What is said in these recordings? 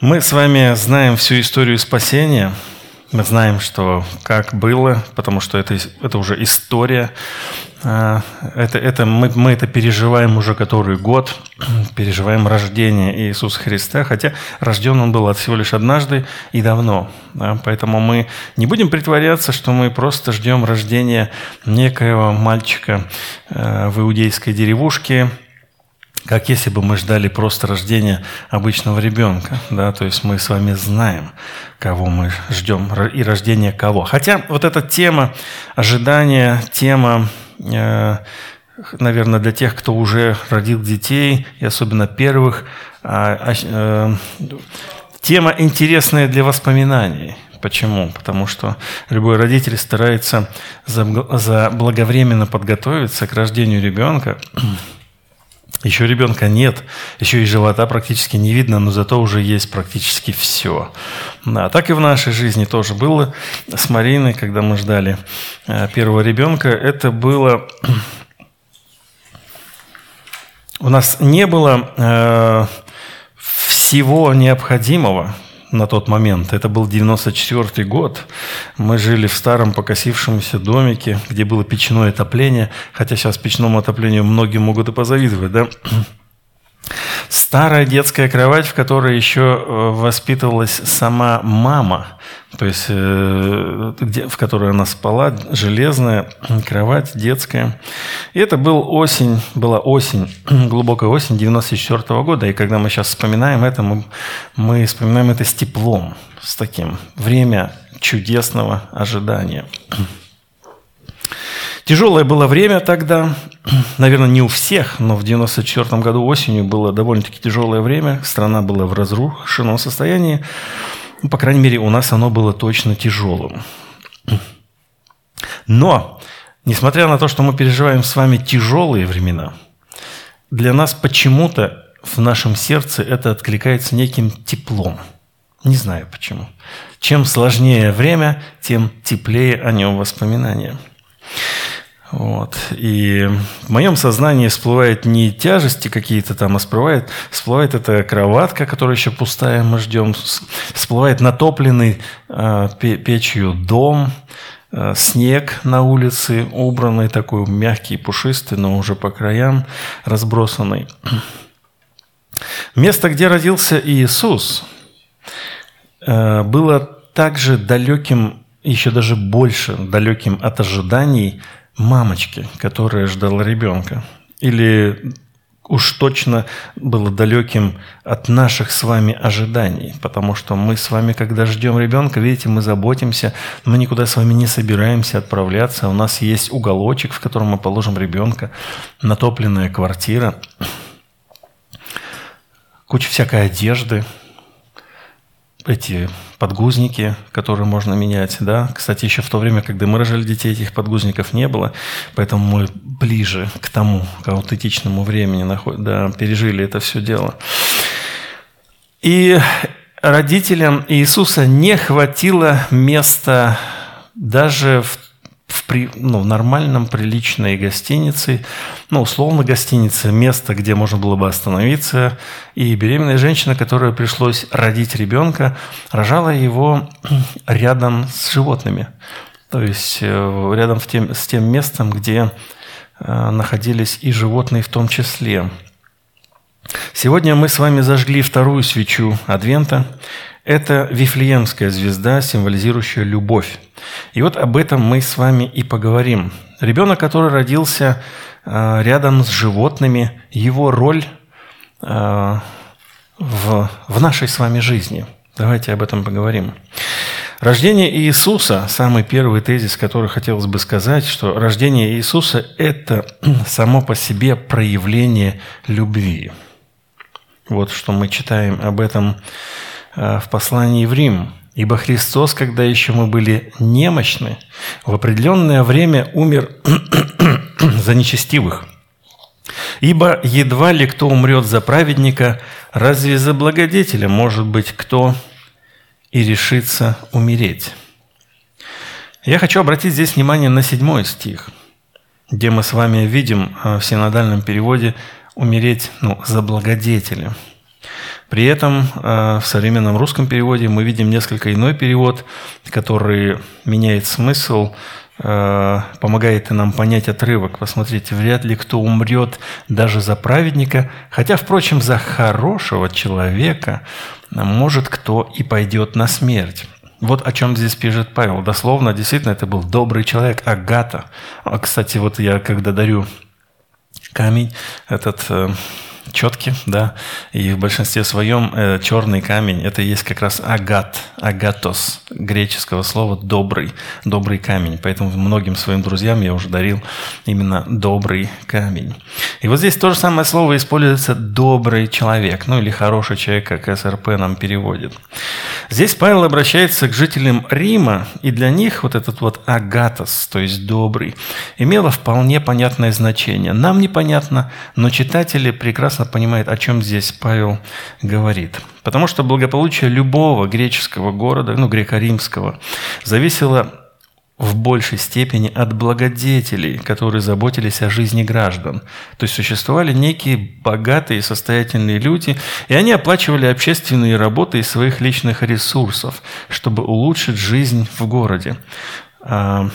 Мы с вами знаем всю историю спасения. Мы знаем, что как было, потому что это уже история. Мы это переживаем уже который год, переживаем рождение Иисуса Христа, хотя рожден Он был всего лишь однажды и давно. Да? Поэтому мы не будем притворяться, что мы просто ждем рождения некоего мальчика в иудейской деревушке, как если бы мы ждали просто рождения обычного ребенка. Да? То есть мы с вами знаем, кого мы ждем и рождение кого. Хотя вот эта тема ожидания, тема, наверное, для тех, кто уже родил детей, и особенно первых, тема интересная для воспоминаний. Почему? Потому что любой родитель старается заблаговременно подготовиться к рождению ребенка. Еще ребенка нет, еще и живота практически не видно, но зато уже есть практически все. Да, так и в нашей жизни тоже было с Мариной, когда мы ждали первого ребенка. Это было... У нас не было всего необходимого на тот момент. Это был 94-й год. Мы жили в старом покосившемся домике, где было печное отопление. Хотя сейчас печному отоплению многие могут и позавидовать, да? Старая детская кровать, в которой еще воспитывалась сама мама, то есть в которой она спала, железная кровать детская. И это была осень, глубокая осень 1994 года. И когда мы сейчас вспоминаем это, мы вспоминаем это с теплом, с таким. Время чудесного ожидания. Тяжелое было время тогда, наверное, не у всех, но в 1994 году осенью было довольно-таки тяжелое время, страна была в разрушенном состоянии, по крайней мере, у нас оно было точно тяжелым. Но, несмотря на то, что мы переживаем с вами тяжелые времена, для нас почему-то в нашем сердце это откликается неким теплом. Не знаю почему. Чем сложнее время, тем теплее о нем воспоминания. Вот. И в моем сознании всплывают не тяжести какие-то там, а всплывает эта кроватка, которая еще пустая, мы ждем, всплывает натопленный печью дом, снег на улице, убранный такой, мягкий, пушистый, но уже по краям разбросанный. Место, где родился Иисус, было также далеким, еще даже больше далеким от ожиданий мамочки, которая ждала ребенка, или уж точно было далеким от наших с вами ожиданий, потому что мы с вами, когда ждем ребенка, видите, мы заботимся, мы никуда с вами не собираемся отправляться, у нас есть уголочек, в котором мы положим ребенка, натопленная квартира, куча всякой одежды, эти подгузники, которые можно менять, да. Кстати, еще в то время, когда мы рожали детей, этих подгузников не было, поэтому мы ближе к тому, к аутентичному времени, да, пережили это все дело. И родителям Иисуса не хватило места даже в нормальном, приличной гостинице, условно гостинице, место, где можно было бы остановиться. И беременная женщина, которой пришлось родить ребенка, рожала его рядом с животными. То есть рядом с тем местом, где находились и животные в том числе. Сегодня мы с вами зажгли вторую свечу Адвента. Это Вифлеемская звезда, символизирующая любовь. И вот об этом мы с вами и поговорим. Ребенок, который родился рядом с животными, его роль в нашей с вами жизни. Давайте об этом поговорим. Рождение Иисуса, самый первый тезис, который хотелось бы сказать, что рождение Иисуса – это само по себе проявление любви. Вот что мы читаем об этом в послании в Рим. «Ибо Христос, когда еще мы были немощны, в определенное время умер за нечестивых. Ибо едва ли кто умрет за праведника, разве за благодетеля может быть кто и решится умереть?» Я хочу обратить здесь внимание на 7 стих, где мы с вами видим в синодальном переводе «умереть за благодетеля». При этом в современном русском переводе мы видим несколько иной перевод, который меняет смысл, помогает и нам понять отрывок. Посмотрите, вряд ли кто умрет даже за праведника, хотя, впрочем, за хорошего человека может кто и пойдет на смерть. Вот о чем здесь пишет Павел. Дословно, действительно, это был добрый человек, агата. Кстати, вот я когда дарю камень, этот четкий, да, и в большинстве своем черный камень, это есть как раз агат, агатос, греческого слова добрый, добрый камень. Поэтому многим своим друзьям я уже дарил именно добрый камень. И вот здесь то же самое слово используется «добрый человек», ну или «хороший человек», как СРП нам переводит. Здесь Павел обращается к жителям Рима, и для них вот этот вот агатос, то есть «добрый», имело вполне понятное значение. Нам непонятно, но читатели прекрасно понимают, о чем здесь Павел говорит. Потому что благополучие любого греческого города, ну, греко-римского, зависело в большей степени от благодетелей, которые заботились о жизни граждан. То есть существовали некие богатые и состоятельные люди, и они оплачивали общественные работы из своих личных ресурсов, чтобы улучшить жизнь в городе. А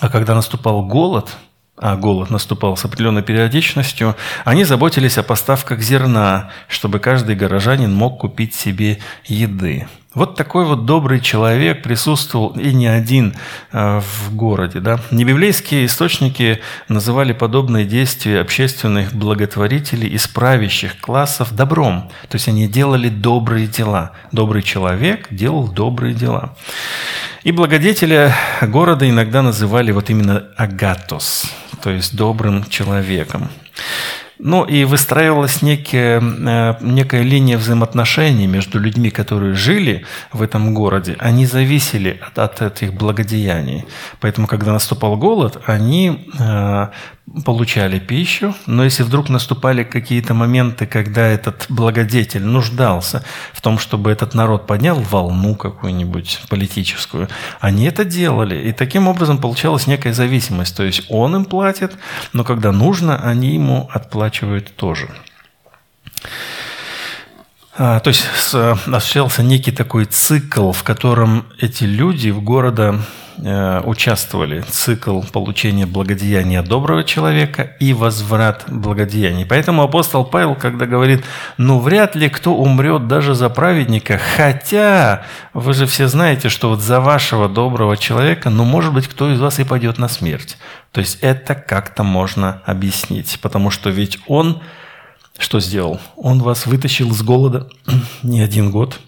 когда наступал голод, а голод наступал с определенной периодичностью, они заботились о поставках зерна, чтобы каждый горожанин мог купить себе еды. Вот такой вот добрый человек присутствовал и не один в городе. Да? Небиблейские источники называли подобные действия общественных благотворителей из правящих классов добром. То есть они делали добрые дела. Добрый человек делал добрые дела. И благодетеля города иногда называли вот именно агатос, то есть добрым человеком. Ну и выстраивалась некая линия взаимоотношений между людьми, которые жили в этом городе. Они зависели от этих благодеяний. Поэтому, когда наступал голод, они получали пищу. Но если вдруг наступали какие-то моменты, когда этот благодетель нуждался в том, чтобы этот народ поднял волну какую-нибудь политическую, они это делали. И таким образом получалась некая зависимость. То есть он им платит, но когда нужно, они ему отплачивают. Тоже. То есть осуществлялся некий такой цикл, в котором эти люди в городе участвовали. Цикл получения благодеяния доброго человека и возврат благодеяний. Поэтому апостол Павел, когда говорит, ну вряд ли кто умрет даже за праведника, хотя вы же все знаете, что вот за вашего доброго человека, ну может быть кто из вас и пойдет на смерть. То есть это как-то можно объяснить, потому что ведь он что сделал? Он вас вытащил из голода не один год.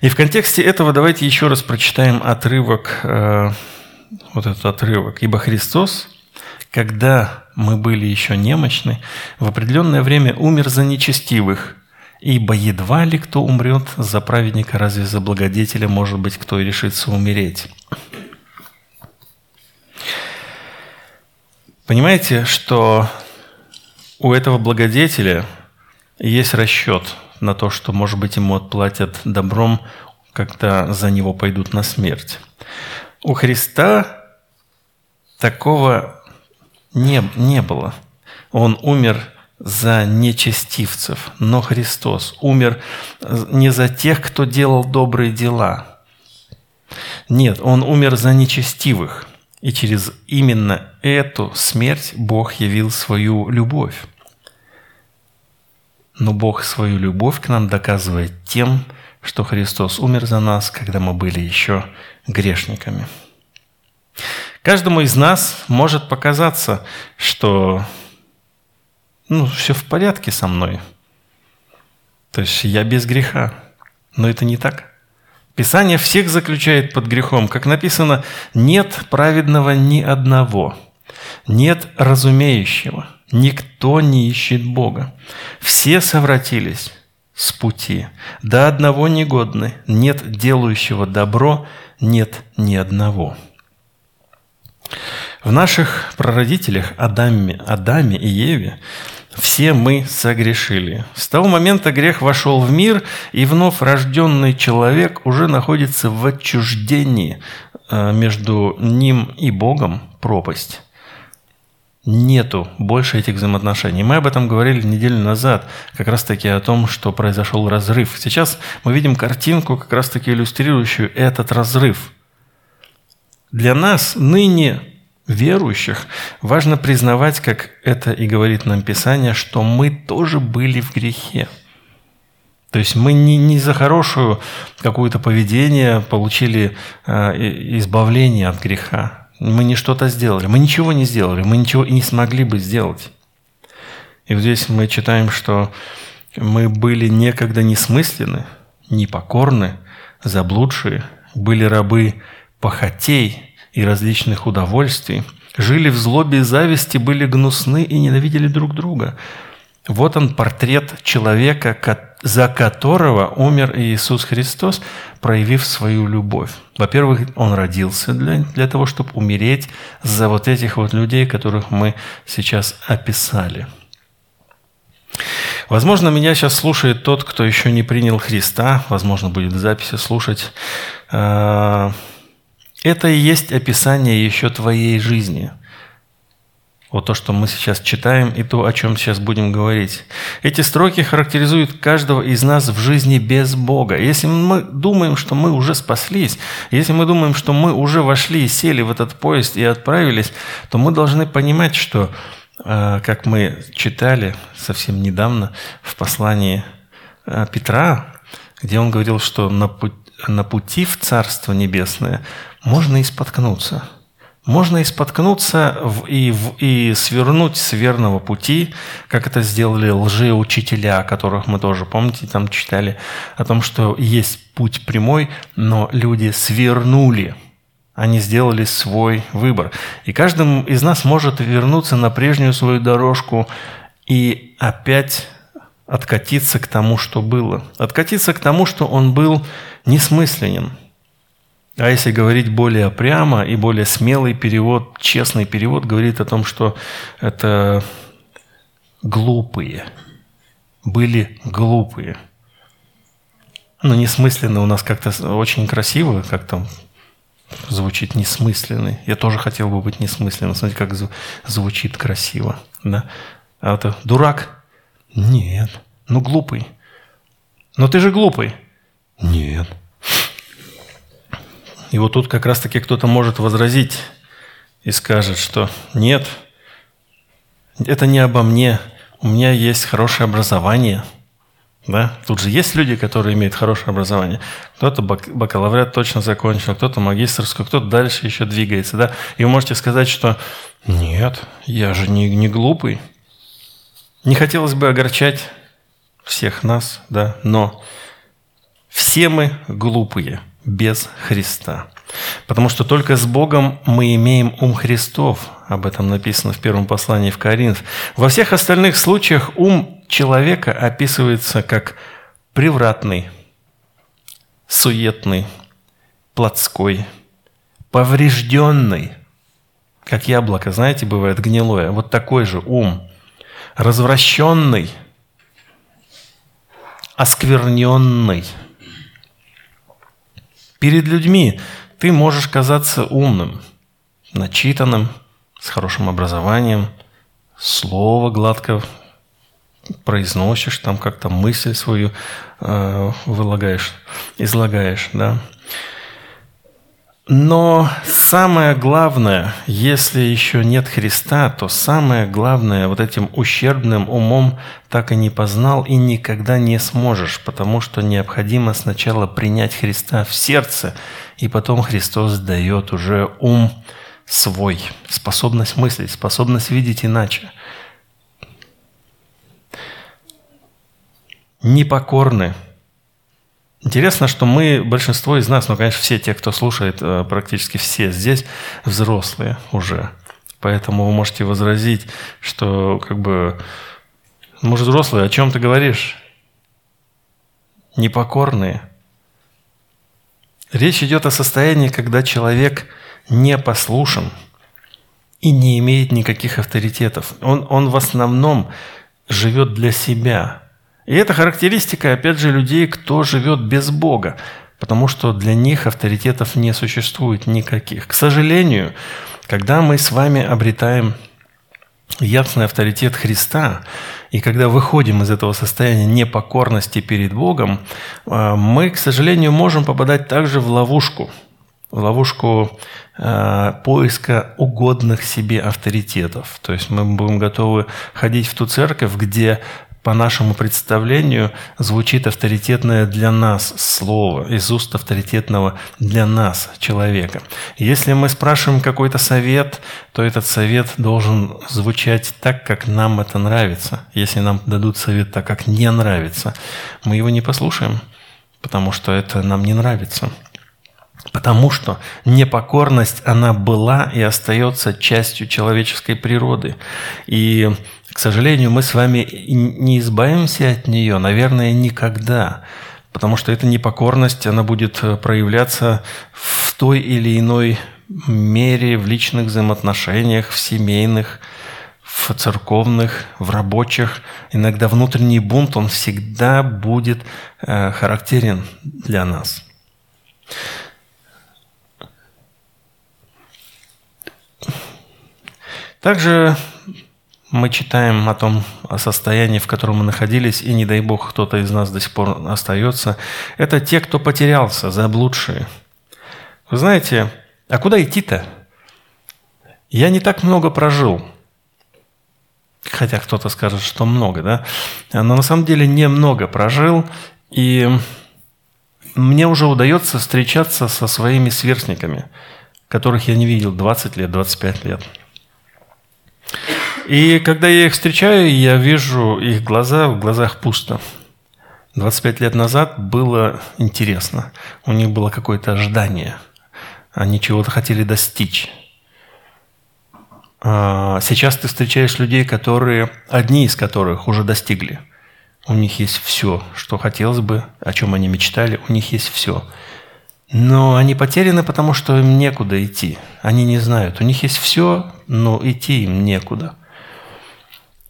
И в контексте этого давайте еще раз прочитаем отрывок, вот этот отрывок. «Ибо Христос, когда мы были еще немощны, в определенное время умер за нечестивых, ибо едва ли кто умрет за праведника, разве за благодетеля, может быть, кто и решится умереть». Понимаете, что у этого благодетеля есть расчет на то, что, может быть, ему отплатят добром, когда за него пойдут на смерть. У Христа такого не было. Он умер за нечестивцев, но Христос умер не за тех, кто делал добрые дела. Нет, Он умер за нечестивых. И через именно эту смерть Бог явил свою любовь. Но Бог свою любовь к нам доказывает тем, что Христос умер за нас, когда мы были еще грешниками. Каждому из нас может показаться, что все в порядке со мной. То есть я без греха. Но это не так. Писание всех заключает под грехом. Как написано, нет праведного ни одного, нет разумеющего, никто не ищет Бога. Все совратились с пути, до одного негодны, нет делающего добро, нет ни одного». В наших прародителях Адаме и Еве все мы согрешили. С того момента грех вошел в мир, и вновь рожденный человек уже находится в отчуждении, между ним и Богом пропасть. нету больше этих взаимоотношений. Мы об этом говорили неделю назад, как раз-таки о том, что произошел разрыв. Сейчас мы видим картинку, как раз-таки иллюстрирующую этот разрыв. Для нас, ныне верующих, важно признавать, как это и говорит нам Писание, что мы тоже были в грехе. То есть мы не за хорошую какое-то поведение получили избавление от греха. Мы не что-то сделали, мы ничего не сделали, мы ничего и не смогли бы сделать. И вот здесь мы читаем, что мы были некогда несмысленны, непокорны, заблудшие, были рабы похотей и различных удовольствий, жили в злобе и зависти, были гнусны и ненавидели друг друга. Вот он портрет человека, за которого умер Иисус Христос, проявив свою любовь. Во-первых, Он родился для того, чтобы умереть за вот этих вот людей, которых мы сейчас описали. Возможно, меня сейчас слушает тот, кто еще не принял Христа, возможно, будет в записи слушать. Это и есть описание еще твоей жизни. Вот то, что мы сейчас читаем, и то, о чем сейчас будем говорить. Эти строки характеризуют каждого из нас в жизни без Бога. Если мы думаем, что мы уже спаслись, если мы думаем, что мы уже вошли и сели в этот поезд и отправились, то мы должны понимать, что, как мы читали совсем недавно в послании Петра, где он говорил, что на пути в Царство Небесное можно и споткнуться. Можно и споткнуться, и свернуть с верного пути, как это сделали лжеучителя, о которых мы тоже, помните, там читали, о том, что есть путь прямой, но люди свернули, они сделали свой выбор. И каждый из нас может вернуться на прежнюю свою дорожку и опять откатиться к тому, что было. Откатиться к тому, что он был несмысленен. А если говорить более прямо и более смелый перевод, честный перевод, говорит о том, что это глупые, были глупые. Но несмысленно у нас как-то очень красиво, как там звучит несмысленный. Я тоже хотел бы быть несмысленным. Смотрите, как звучит красиво. Да? А это дурак? Нет. Ну глупый. Но ты же глупый? Нет. И вот тут как раз-таки кто-то может возразить и скажет, что нет, это не обо мне, у меня есть хорошее образование. Да? Тут же есть люди, которые имеют хорошее образование. Кто-то бакалавриат точно закончил, кто-то магистерскую, кто-то дальше еще двигается. Да? И вы можете сказать, что нет, я же не глупый. Не хотелось бы огорчать всех нас, да? Но все мы глупые. Без Христа. Потому что только с Богом мы имеем ум Христов. Об этом написано в первом послании в Коринф. Во всех остальных случаях ум человека описывается как превратный, суетный, плотской, поврежденный, как яблоко, знаете, бывает гнилое. Вот такой же ум. Развращенный, оскверненный. Перед людьми ты можешь казаться умным, начитанным, с хорошим образованием, слово гладко произносишь, там как-то мысль свою излагаешь. Да? Но самое главное, если еще нет Христа, то самое главное вот этим ущербным умом так и не познал и никогда не сможешь, потому что необходимо сначала принять Христа в сердце, и потом Христос дает уже ум свой, способность мыслить, способность видеть иначе. Непокорны. Интересно, что мы, большинство из нас, ну, конечно, все те, кто слушает, практически все здесь взрослые уже. Поэтому вы можете возразить, что как бы, мы же взрослые, о чем ты говоришь? Непокорные. Речь идет о состоянии, когда человек не послушен и не имеет никаких авторитетов. Он в основном живет для себя. И это характеристика, опять же, людей, кто живет без Бога, потому что для них авторитетов не существует никаких. К сожалению, когда мы с вами обретаем ясный авторитет Христа. И когда выходим из этого состояния непокорности перед Богом, мы, к сожалению, можем попадать также в ловушку поиска угодных себе авторитетов. То есть мы будем готовы ходить в ту церковь, где по нашему представлению звучит авторитетное для нас слово, из уст авторитетного для нас человека. Если мы спрашиваем какой-то совет, то этот совет должен звучать так, как нам это нравится. Если нам дадут совет так, как не нравится, мы его не послушаем, потому что это нам не нравится. Потому что непокорность, она была и остается частью человеческой природы. И, к сожалению, мы с вами не избавимся от нее, наверное, никогда. Потому что эта непокорность, она будет проявляться в той или иной мере в личных взаимоотношениях, в семейных, в церковных, в рабочих. Иногда внутренний бунт, он всегда будет характерен для нас. Также мы читаем о том состоянии, в котором мы находились, и не дай Бог, кто-то из нас до сих пор остается. Это те, кто потерялся, заблудшие. Вы знаете, а куда идти-то? Я не так много прожил. Хотя кто-то скажет, что много, да? Но на самом деле немного прожил, и мне уже удается встречаться со своими сверстниками, которых я не видел 20 лет, 25 лет. И когда я их встречаю, я вижу их глаза, в глазах пусто. 25 лет назад было интересно. У них было какое-то ожидание. Они чего-то хотели достичь. Сейчас ты встречаешь людей, которые, одни из которых уже достигли. У них есть все, что хотелось бы, о чем они мечтали. У них есть все. Но они потеряны, потому что им некуда идти. Они не знают. У них есть все, но идти им некуда.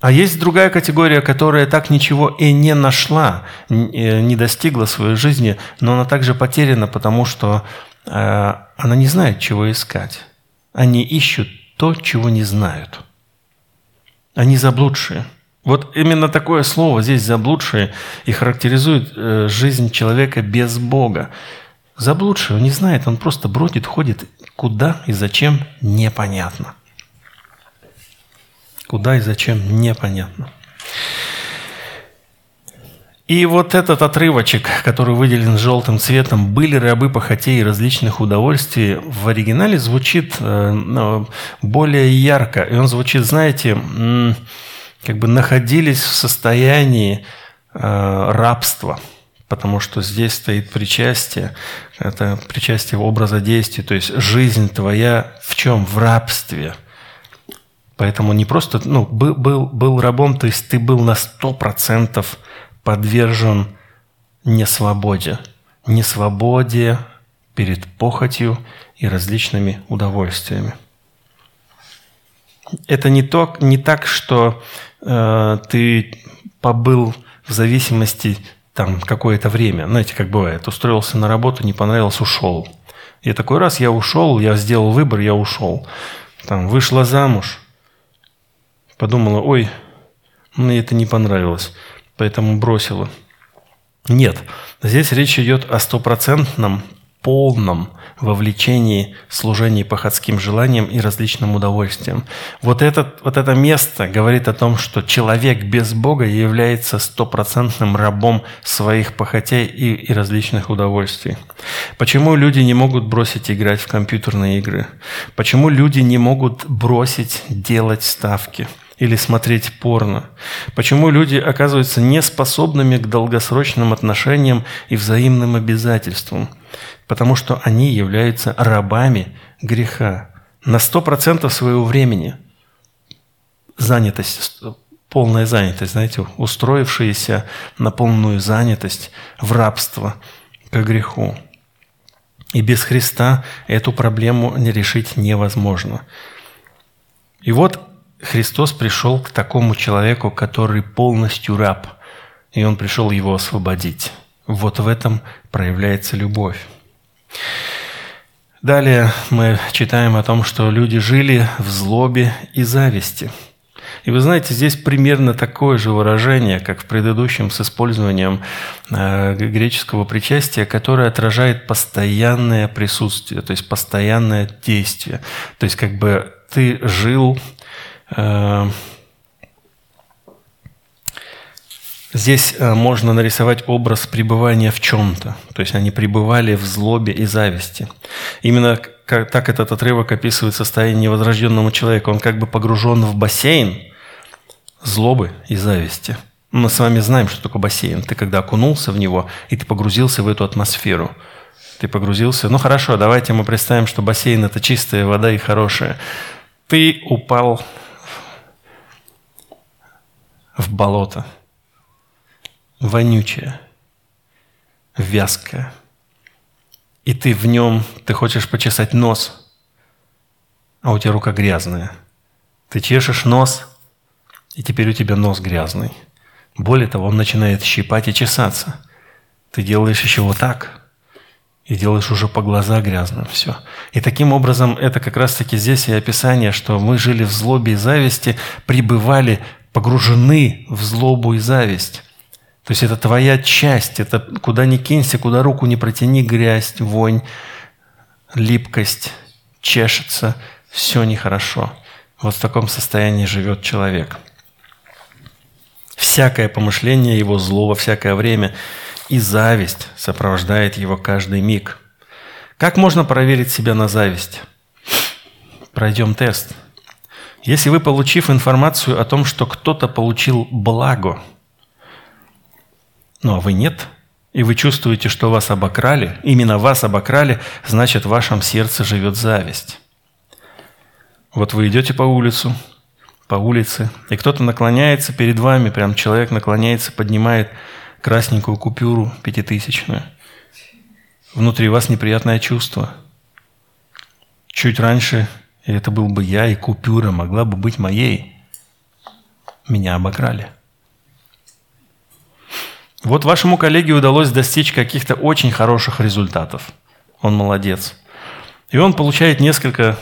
А есть другая категория, которая так ничего и не нашла, не достигла своей жизни, но она также потеряна, потому что она не знает, чего искать. Они ищут то, чего не знают. Они заблудшие. Вот именно такое слово здесь «заблудшие» и характеризует жизнь человека без Бога. Заблудший, он не знает, он просто бродит, ходит. Куда и зачем – непонятно. Куда и зачем – непонятно. И вот этот отрывочек, который выделен желтым цветом, «Были рабы похотей и различных удовольствий», в оригинале звучит более ярко. И он звучит, знаете, как бы находились в состоянии рабства, потому что здесь стоит причастие, это причастие образа действий, то есть жизнь твоя в чем? В рабстве. Поэтому не просто был рабом, то есть ты был на 100% подвержен несвободе. Несвободе перед похотью и различными удовольствиями. Это не так, что ты побыл в зависимости там какое-то время. Знаете, как бывает, устроился на работу, не понравилось, ушел. И такой раз я ушел, я сделал выбор, я ушел. Там, вышла замуж, подумала, ой, мне это не понравилось, поэтому бросила. Нет, здесь речь идет о 100% полном вовлечении, служении похотским желаниям и различным удовольствиям. Вот это место говорит о том, что человек без Бога является 100% рабом своих похотей и различных удовольствий. Почему люди не могут бросить играть в компьютерные игры? Почему люди не могут бросить делать ставки или смотреть порно? Почему люди оказываются неспособными к долгосрочным отношениям и взаимным обязательствам? Потому что они являются рабами греха. На 100% своего времени занятость, полная занятость, знаете, устроившаяся на полную занятость в рабство к греху. И без Христа эту проблему решить невозможно. И вот Христос пришел к такому человеку, который полностью раб, и Он пришел его освободить. Вот в этом проявляется любовь. Далее мы читаем о том, что люди жили в злобе и зависти. И вы знаете, здесь примерно такое же выражение, как в предыдущем с использованием греческого причастия, которое отражает постоянное присутствие, то есть постоянное действие. То есть как бы ты жил... Здесь можно нарисовать образ пребывания в чем-то. То есть они пребывали в злобе и зависти. Именно так этот отрывок описывает состояние невозрожденного человека. Он как бы погружен в бассейн злобы и зависти. Мы с вами знаем, что такое бассейн. Ты когда окунулся в него, и ты погрузился в эту атмосферу. Ты погрузился... Ну хорошо, давайте мы представим, что бассейн – это чистая вода и хорошая. Ты упал в болото. Вонючее, вязкое. И ты в нем, ты хочешь почесать нос, а у тебя рука грязная. Ты чешешь нос, и теперь у тебя нос грязный. Более того, он начинает щипать и чесаться. Ты делаешь еще вот так, и делаешь уже по глаза грязным все. И таким образом, это как раз-таки здесь и описание, что мы жили в злобе и зависти, пребывали, погружены в злобу и зависть. То есть это твоя часть, это куда ни кинься, куда руку не протяни, грязь, вонь, липкость, чешется, все нехорошо. Вот в таком состоянии живет человек. Всякое помышление его зло во всякое время, и зависть сопровождает его каждый миг. Как можно проверить себя на зависть? Пройдем тест. Если вы, получив информацию о том, что кто-то получил благо, ну а вы нет, и вы чувствуете, что вас обокрали, именно вас обокрали, значит, в вашем сердце живет зависть. Вот вы идете по улице, и кто-то наклоняется перед вами, прям человек наклоняется, поднимает красненькую купюру 5000. Внутри вас неприятное чувство. Чуть раньше это был бы я, и купюра могла бы быть моей. Меня обокрали. Вот вашему коллеге удалось достичь каких-то очень хороших результатов. Он молодец. И он получает несколько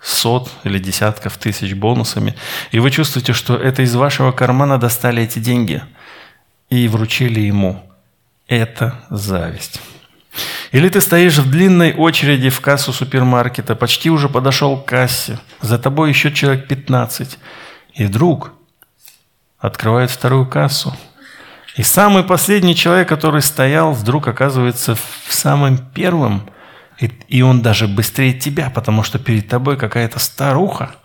сот или десятков тысяч бонусами. И вы чувствуете, что это из вашего кармана достали эти деньги и вручили ему. Это зависть. Или ты стоишь в длинной очереди в кассу супермаркета, почти уже подошел к кассе, за тобой еще человек 15, и вдруг открывает вторую кассу. И самый последний человек, который стоял, вдруг оказывается в самом первом, и он даже быстрее тебя, потому что перед тобой какая-то старуха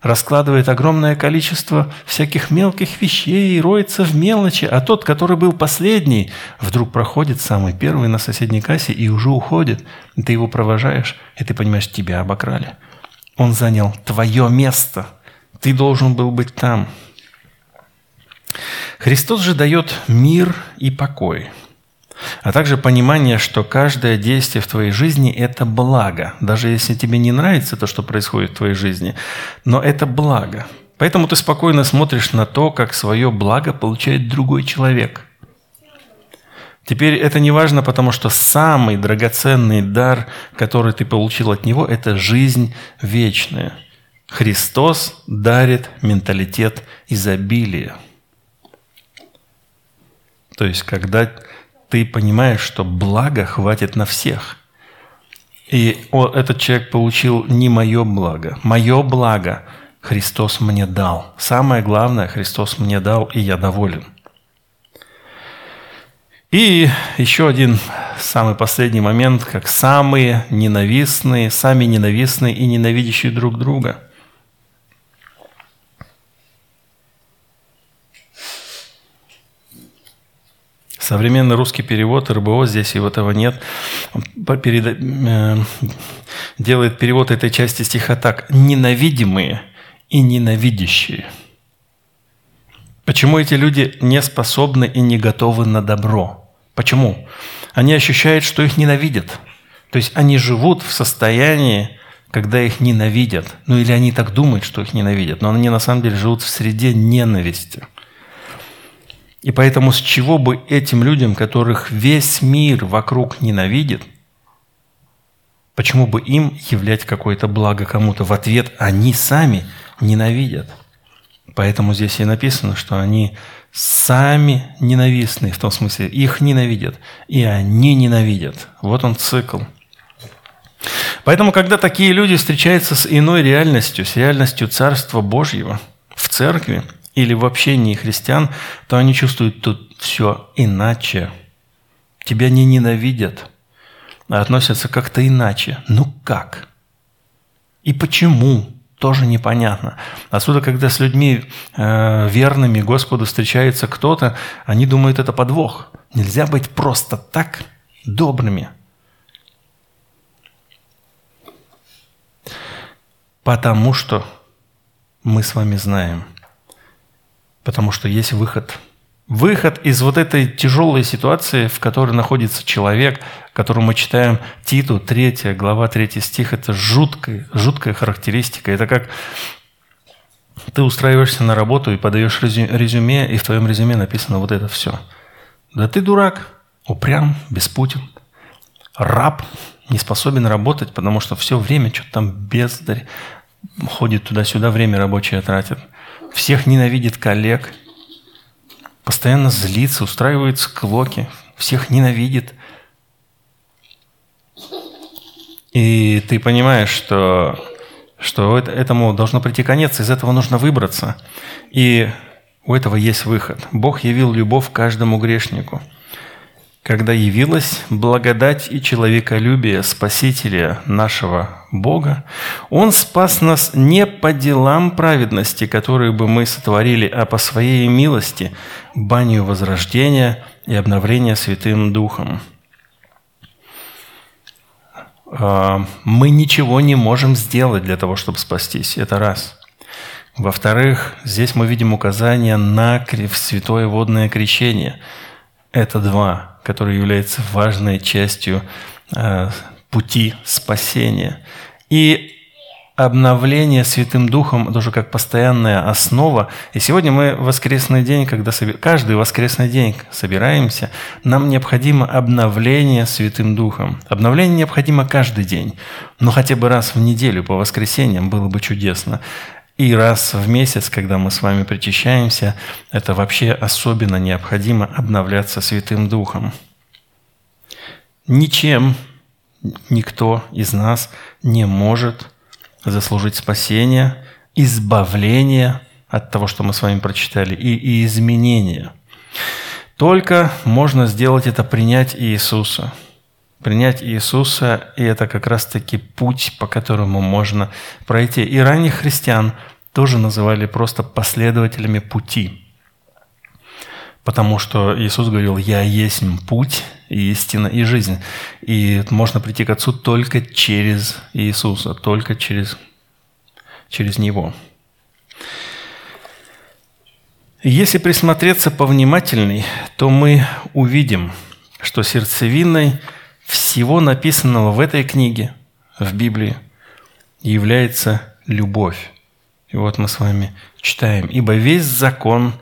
раскладывает огромное количество всяких мелких вещей и роется в мелочи, а тот, который был последний, вдруг проходит самый первый на соседней кассе и уже уходит. И ты его провожаешь, и ты понимаешь, тебя обокрали. Он занял твое место, ты должен был быть там. Христос же дает мир и покой, а также понимание, что каждое действие в твоей жизни – это благо. Даже если тебе не нравится то, что происходит в твоей жизни, но это благо. Поэтому ты спокойно смотришь на то, как свое благо получает другой человек. Теперь это не важно, потому что самый драгоценный дар, который ты получил от Него – это жизнь вечная. Христос дарит менталитет изобилия. То есть, когда ты понимаешь, что блага хватит на всех. И этот человек получил не мое благо. Мое благо Христос мне дал. Самое главное, Христос мне дал, и я доволен. И еще один самый последний момент, как сами ненавистные и ненавидящие друг друга. Современный русский перевод, РБО, здесь его этого нет, делает перевод этой части стиха так: «ненавидимые и ненавидящие». Почему эти люди не способны и не готовы на добро? Почему? Они ощущают, что их ненавидят. То есть они живут в состоянии, когда их ненавидят. Ну или они так думают, что их ненавидят, но они на самом деле живут в среде ненависти. И поэтому с чего бы этим людям, которых весь мир вокруг ненавидит, почему бы им являть какое-то благо кому-то? В ответ они сами ненавидят. Поэтому здесь и написано, что они сами ненавистны, в том смысле, их ненавидят, и они ненавидят. Вот он цикл. Поэтому, когда такие люди встречаются с иной реальностью, с реальностью Царства Божьего в церкви или в общении христиан, то они чувствуют тут все иначе. Тебя не ненавидят, а относятся как-то иначе. Ну как? И почему? Тоже непонятно. Отсюда, когда с людьми верными Господу встречается кто-то, они думают, это подвох. Нельзя быть просто так добрыми. Потому что мы с вами знаем. Потому что есть выход. Выход из вот этой тяжелой ситуации, в которой находится человек, которому мы читаем Титу, 3 глава, 3 стих, это жуткая характеристика. Это как ты устраиваешься на работу и подаешь резюме, и в твоем резюме написано вот это все. Да ты дурак, упрям, беспутен, раб, не способен работать, потому что все время что-то там бездарь, ходит туда-сюда, время рабочее тратит, всех ненавидит коллег, постоянно злится, устраивает склоки, всех ненавидит. И ты понимаешь, что этому должно прийти конец, из этого нужно выбраться. И у этого есть выход. Бог явил любовь каждому грешнику, когда явилась благодать и человеколюбие Спасителя нашего Бога. Он спас нас не по делам праведности, которые бы мы сотворили, а по Своей милости, банию возрождения и обновления Святым Духом. Мы ничего не можем сделать для того, чтобы спастись. Это раз. Во-вторых, здесь мы видим указание на святое водное крещение. Это два, который является важной частью пути спасения. И обновление Святым Духом тоже как постоянная основа. И сегодня мы в воскресный день, каждый воскресный день собираемся, нам необходимо обновление Святым Духом. Обновление необходимо каждый день, но хотя бы раз в неделю по воскресеньям было бы чудесно. И раз в месяц, когда мы с вами причащаемся, это вообще особенно необходимо обновляться Святым Духом. Ничем никто из нас не может заслужить спасение, избавление от того, что мы с вами прочитали, и изменение. Только можно сделать это, принять Иисуса. Принять Иисуса, и это как раз-таки путь, по которому можно пройти. И ранних христиан тоже называли просто последователями пути. Потому что Иисус говорил: «Я есть путь, и истина, и жизнь». И можно прийти к Отцу только через Иисуса, только через Него. Если присмотреться повнимательней, то мы увидим, что сердцевиной всего написанного в этой книге, в Библии, является любовь. И вот мы с вами читаем. «Ибо весь закон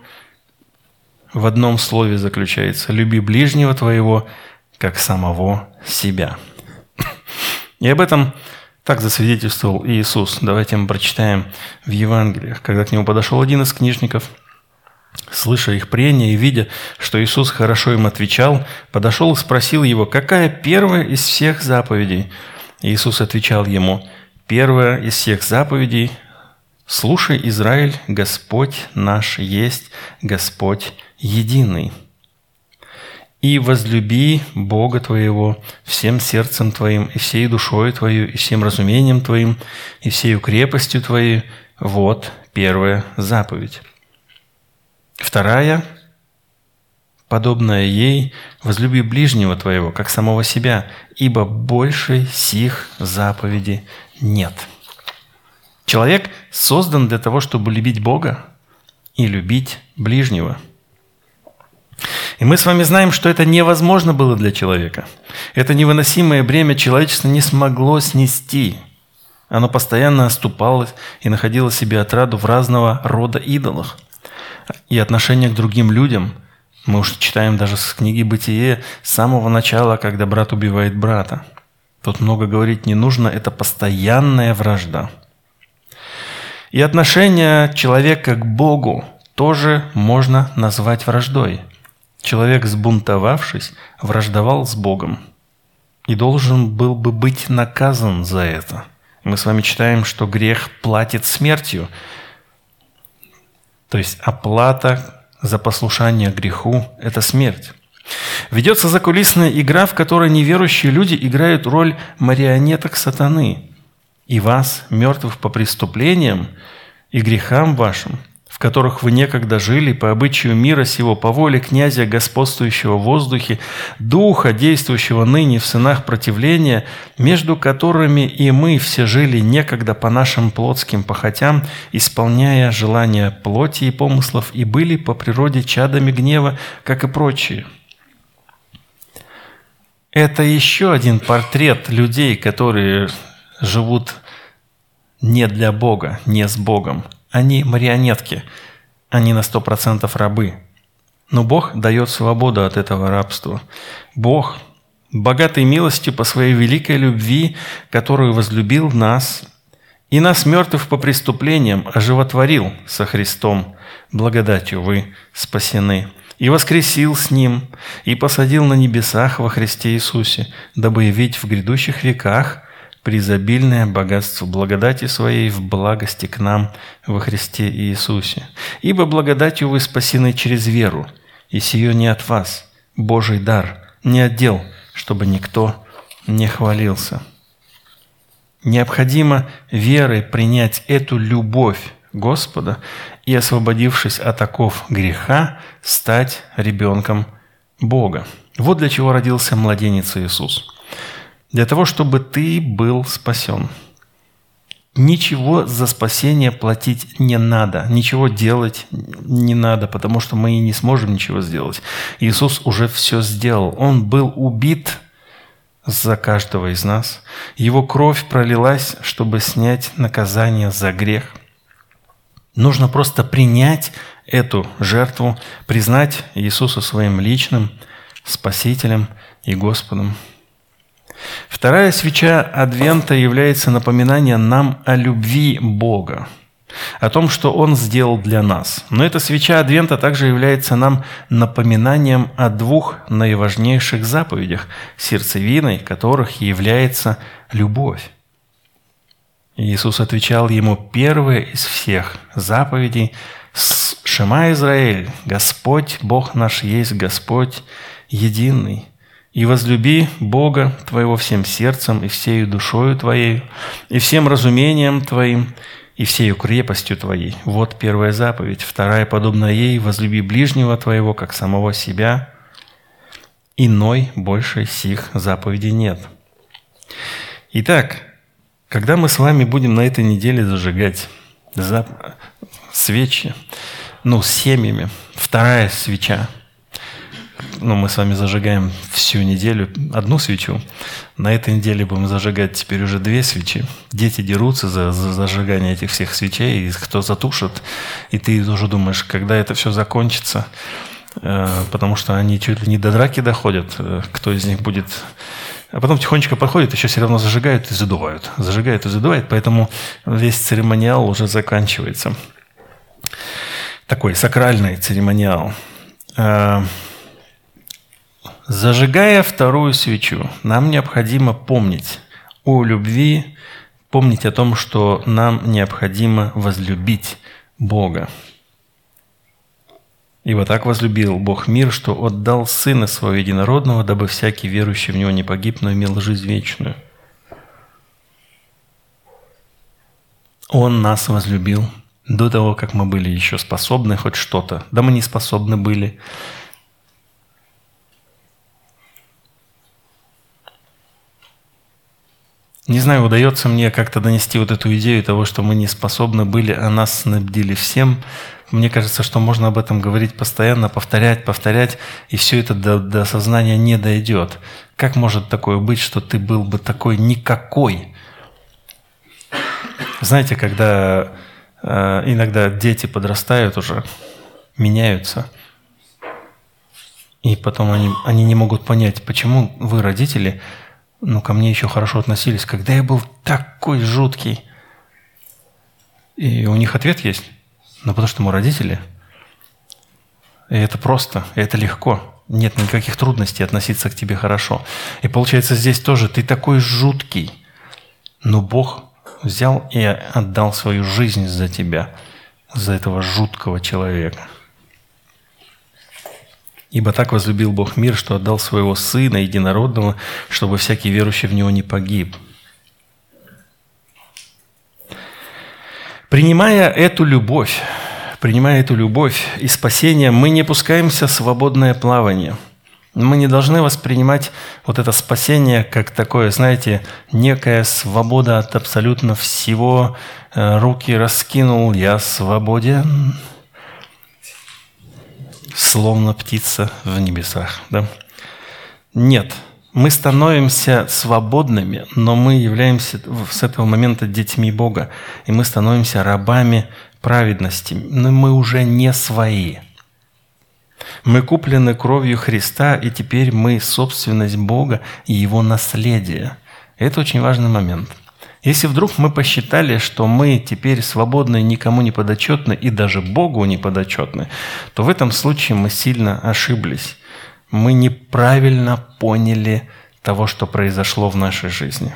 в одном слове заключается. Люби ближнего твоего, как самого себя». И об этом так засвидетельствовал Иисус. Давайте мы прочитаем в Евангелиях. Когда к нему подошел один из книжников, слыша их прения и видя, что Иисус хорошо им отвечал, подошел и спросил его: «Какая первая из всех заповедей?» Иисус отвечал ему: «Первая из всех заповедей – слушай, Израиль, Господь наш есть Господь единый. И возлюби Бога твоего всем сердцем твоим, и всей душой твою, и всем разумением твоим, и всею крепостью твоей. Вот первая заповедь. Вторая, подобная ей, возлюби ближнего твоего, как самого себя, ибо больше сих заповеди нет». Человек создан для того, чтобы любить Бога и любить ближнего. И мы с вами знаем, что это невозможно было для человека. Это невыносимое бремя человечество не смогло снести. Оно постоянно оступалось и находило себе отраду в разного рода идолах. И отношение к другим людям, мы уже читаем даже с книги «Бытие» с самого начала, когда брат убивает брата. Тут много говорить не нужно, это постоянная вражда. И отношение человека к Богу тоже можно назвать враждой. Человек, сбунтовавшись, враждовал с Богом и должен был бы быть наказан за это. Мы с вами читаем, что грех платит смертью. То есть оплата за послушание греху – это смерть. Ведется закулисная игра, в которой неверующие люди играют роль марионеток сатаны. «И вас, мертвых по преступлениям и грехам вашим, в которых вы некогда жили по обычаю мира сего, по воле князя, господствующего в воздухе, духа, действующего ныне в сынах противления, между которыми и мы все жили некогда по нашим плотским похотям, исполняя желания плоти и помыслов, и были по природе чадами гнева, как и прочие». Это еще один портрет людей, которые живут не для Бога, не с Богом. Они марионетки, они на 100% рабы. Но Бог дает свободу от этого рабства. Бог, богатой милостью по своей великой любви, которую возлюбил нас, и нас, мертвых по преступлениям, оживотворил со Христом, благодатью вы спасены, и воскресил с Ним, и посадил на небесах во Христе Иисусе, дабы явить в грядущих веках преизобильное богатство благодати Своей в благости к нам во Христе Иисусе. Ибо благодатью вы спасены через веру, и сие не от вас, Божий дар, не от дел, чтобы никто не хвалился. Необходимо верой принять эту любовь Господа и, освободившись от оков греха, стать ребенком Бога. Вот для чего родился младенец Иисус. Для того, чтобы ты был спасен. Ничего за спасение платить не надо, ничего делать не надо, потому что мы и не сможем ничего сделать. Иисус уже все сделал. Он был убит за каждого из нас. Его кровь пролилась, чтобы снять наказание за грех. Нужно просто принять эту жертву, признать Иисуса своим личным Спасителем и Господом. Вторая свеча Адвента является напоминанием нам о любви Бога, о том, что Он сделал для нас. Но эта свеча Адвента также является нам напоминанием о двух наиважнейших заповедях, сердцевиной которых является любовь. Иисус отвечал ему первое из всех заповедей: «Шема Израиль, Господь Бог наш есть Господь единый». «И возлюби Бога твоего всем сердцем, и всею душою твоей, и всем разумением твоим, и всею крепостью твоей». Вот первая заповедь. Вторая, подобная ей: «Возлюби ближнего твоего, как самого себя». Иной больше сих заповедей нет. Итак, когда мы с вами будем на этой неделе зажигать свечи, с семьями, вторая свеча, мы с вами зажигаем всю неделю одну свечу. На этой неделе будем зажигать теперь уже две свечи. Дети дерутся за зажигание этих всех свечей, и кто затушит. И ты уже думаешь, когда это все закончится, потому что они чуть ли не до драки доходят, кто из них будет... А потом тихонечко проходит, еще все равно зажигают и задувают. Зажигают и задувают, поэтому весь церемониал уже заканчивается. Такой сакральный церемониал. Зажигая вторую свечу, нам необходимо помнить о любви, помнить о том, что нам необходимо возлюбить Бога. «Ибо так возлюбил Бог мир, что отдал Сына Своего Единородного, дабы всякий верующий в Него не погиб, но имел жизнь вечную». Он нас возлюбил до того, как мы были еще способны хоть что-то. Да мы не способны были. Не знаю, удается мне как-то донести вот эту идею того, что мы не способны были, а нас снабдили всем. Мне кажется, что можно об этом говорить постоянно, повторять, и все это до сознания не дойдет. Как может такое быть, что ты был бы такой никакой? Знаете, когда иногда дети подрастают уже, меняются, и потом они не могут понять, почему вы, родители, ко мне еще хорошо относились, когда я был такой жуткий. И у них ответ есть. Но потому что мы родители. И это просто, и это легко. Нет никаких трудностей относиться к тебе хорошо. И получается здесь тоже ты такой жуткий. Но Бог взял и отдал свою жизнь за тебя, за этого жуткого человека. Ибо так возлюбил Бог мир, что отдал своего Сына Единородного, чтобы всякий верующий в Него не погиб. Принимая эту любовь и спасение, мы не пускаемся в свободное плавание. Мы не должны воспринимать вот это спасение как такое, знаете, некая свобода от абсолютно всего. Руки раскинул, я свободен, словно птица в небесах. Да? Нет, мы становимся свободными, но мы являемся с этого момента детьми Бога, и мы становимся рабами праведности. Но мы уже не свои. Мы куплены кровью Христа, и теперь мы собственность Бога и Его наследие. Это очень важный момент. Если вдруг мы посчитали, что мы теперь свободны, никому не подотчетны и даже Богу не подотчетны, то в этом случае мы сильно ошиблись. Мы неправильно поняли того, что произошло в нашей жизни.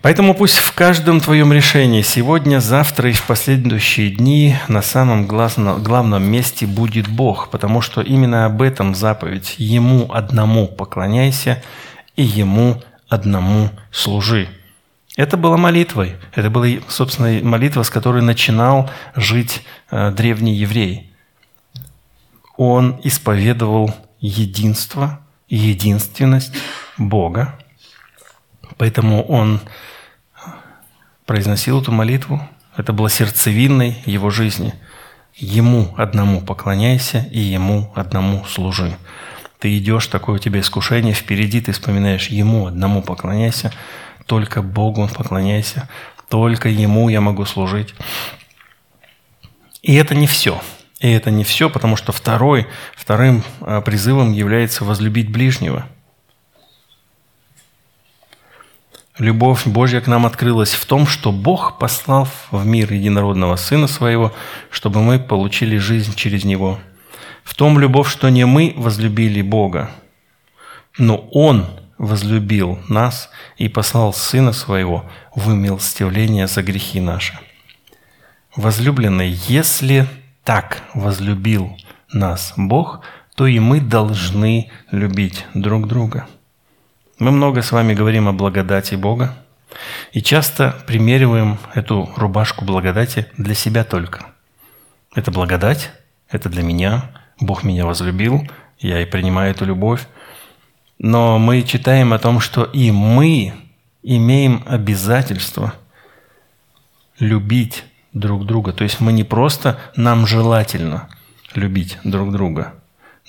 Поэтому пусть в каждом твоем решении сегодня, завтра и в последующие дни на самом главном месте будет Бог, потому что именно об этом заповедь. Ему одному поклоняйся и Ему одному служи. Это была молитвой. Это была, собственно, молитва, с которой начинал жить древний еврей. Он исповедовал единство и единственность Бога. Поэтому он произносил эту молитву. Это было сердцевиной его жизни. Ему одному поклоняйся и Ему одному служи. Ты идешь, такое у тебя искушение, впереди ты вспоминаешь: Ему одному поклоняйся, только Богу поклоняйся, только Ему я могу служить. И это не все. И это не все, потому что вторым призывом является возлюбить ближнего. Любовь Божья к нам открылась в том, что Бог послал в мир единородного Сына Своего, чтобы мы получили жизнь через Него. В том любовь, что не мы возлюбили Бога, но Он возлюбил нас и послал Сына Своего в умилостивление за грехи наши. Возлюбленные, если так возлюбил нас Бог, то и мы должны любить друг друга. Мы много с вами говорим о благодати Бога и часто примериваем эту рубашку благодати для себя только. Это благодать, это для меня, Бог меня возлюбил, я и принимаю эту любовь. Но мы читаем о том, что и мы имеем обязательство любить друг друга. То есть мы не просто, нам желательно любить друг друга,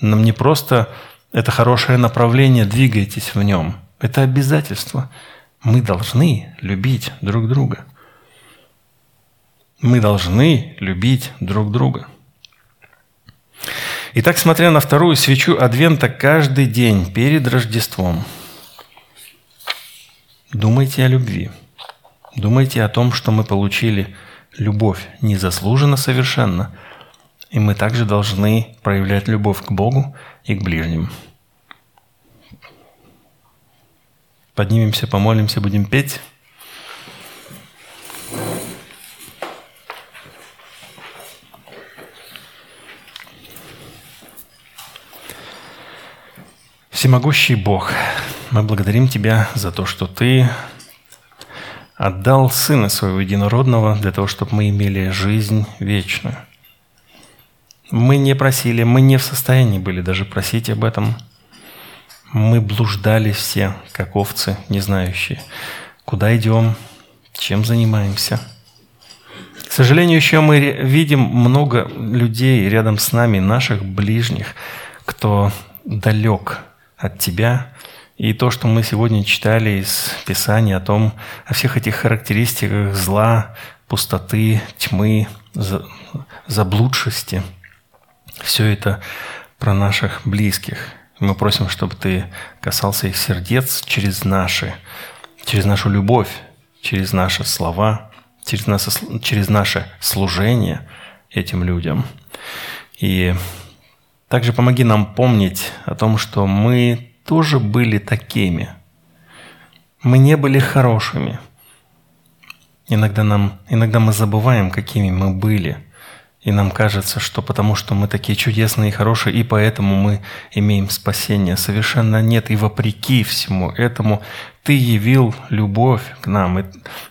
нам не просто это хорошее направление, двигайтесь в нем. Это обязательство. Мы должны любить друг друга. Мы должны любить друг друга. Итак, смотря на вторую свечу Адвента каждый день перед Рождеством, думайте о любви. Думайте о том, что мы получили любовь незаслуженно совершенно. И мы также должны проявлять любовь к Богу и к ближним. Поднимемся, помолимся, будем петь. Всемогущий Бог, мы благодарим Тебя за то, что Ты отдал Сына Своего Единородного для того, чтобы мы имели жизнь вечную. Мы не просили, мы не в состоянии были даже просить об этом. Мы блуждали все, как овцы, не знающие, куда идем, чем занимаемся. К сожалению, еще мы видим много людей рядом с нами, наших ближних, кто далек от Тебя. И то, что мы сегодня читали из Писания о всех этих характеристиках зла, пустоты, тьмы, заблудшести, все это про наших близких. Мы просим, чтобы Ты касался их сердец через наши через нашу любовь, через наши слова, через наше служение этим людям. И также помоги нам помнить о том, что мы тоже были такими. Мы не были хорошими. Иногда мы забываем, какими мы были. И нам кажется, что потому что мы такие чудесные и хорошие, и поэтому мы имеем спасение. Совершенно нет. И вопреки всему этому Ты явил любовь к нам и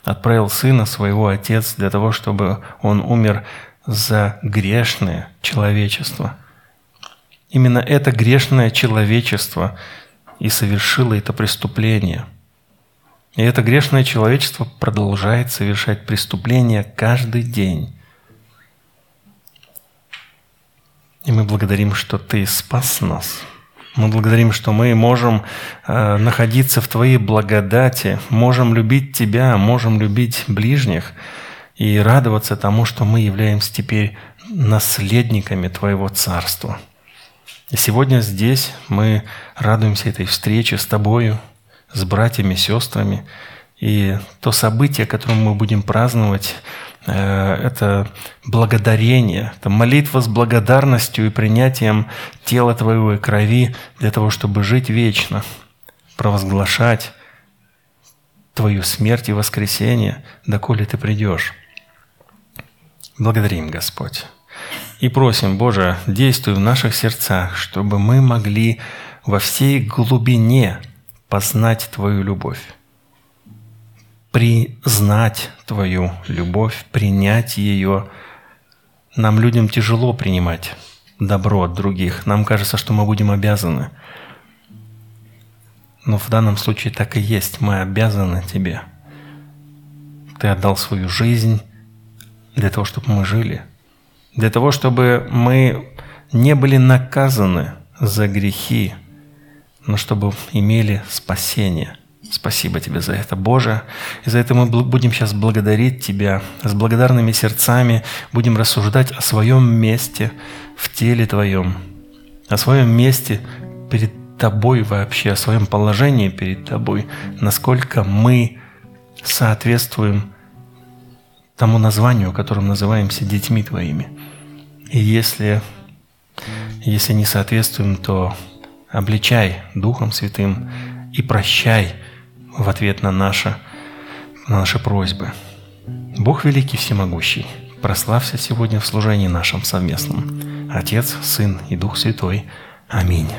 отправил Сына Своего, Отец, для того, чтобы Он умер за грешное человечество. Именно это грешное человечество и совершило это преступление. И это грешное человечество продолжает совершать преступления каждый день. И мы благодарим, что Ты спас нас. Мы благодарим, что мы можем находиться в Твоей благодати, можем любить Тебя, можем любить ближних и радоваться тому, что мы являемся теперь наследниками Твоего Царства. И сегодня здесь мы радуемся этой встрече с Тобою, с братьями, сестрами. И то событие, которое мы будем праздновать, это благодарение, это молитва с благодарностью и принятием тела Твоего и крови для того, чтобы жить вечно, провозглашать Твою смерть и воскресение, доколе Ты придешь. Благодарим, Господь. И просим, Боже, действуй в наших сердцах, чтобы мы могли во всей глубине познать Твою любовь. Признать Твою любовь, принять ее. Нам, людям, тяжело принимать добро от других. Нам кажется, что мы будем обязаны. Но в данном случае так и есть. Мы обязаны Тебе. Ты отдал свою жизнь для того, чтобы мы жили. Для того, чтобы мы не были наказаны за грехи, но чтобы имели спасение. Спасибо Тебе за это, Боже. И за это мы будем сейчас благодарить Тебя с благодарными сердцами, будем рассуждать о своем месте в теле Твоем, о своем месте перед Тобой вообще, о своем положении перед Тобой, насколько мы соответствуем тому названию, которым называемся детьми Твоими. И если не соответствуем, то обличай Духом Святым и прощай в ответ на наши просьбы. Бог великий, всемогущий, прославься сегодня в служении нашем совместном. Отец, Сын и Дух Святой. Аминь.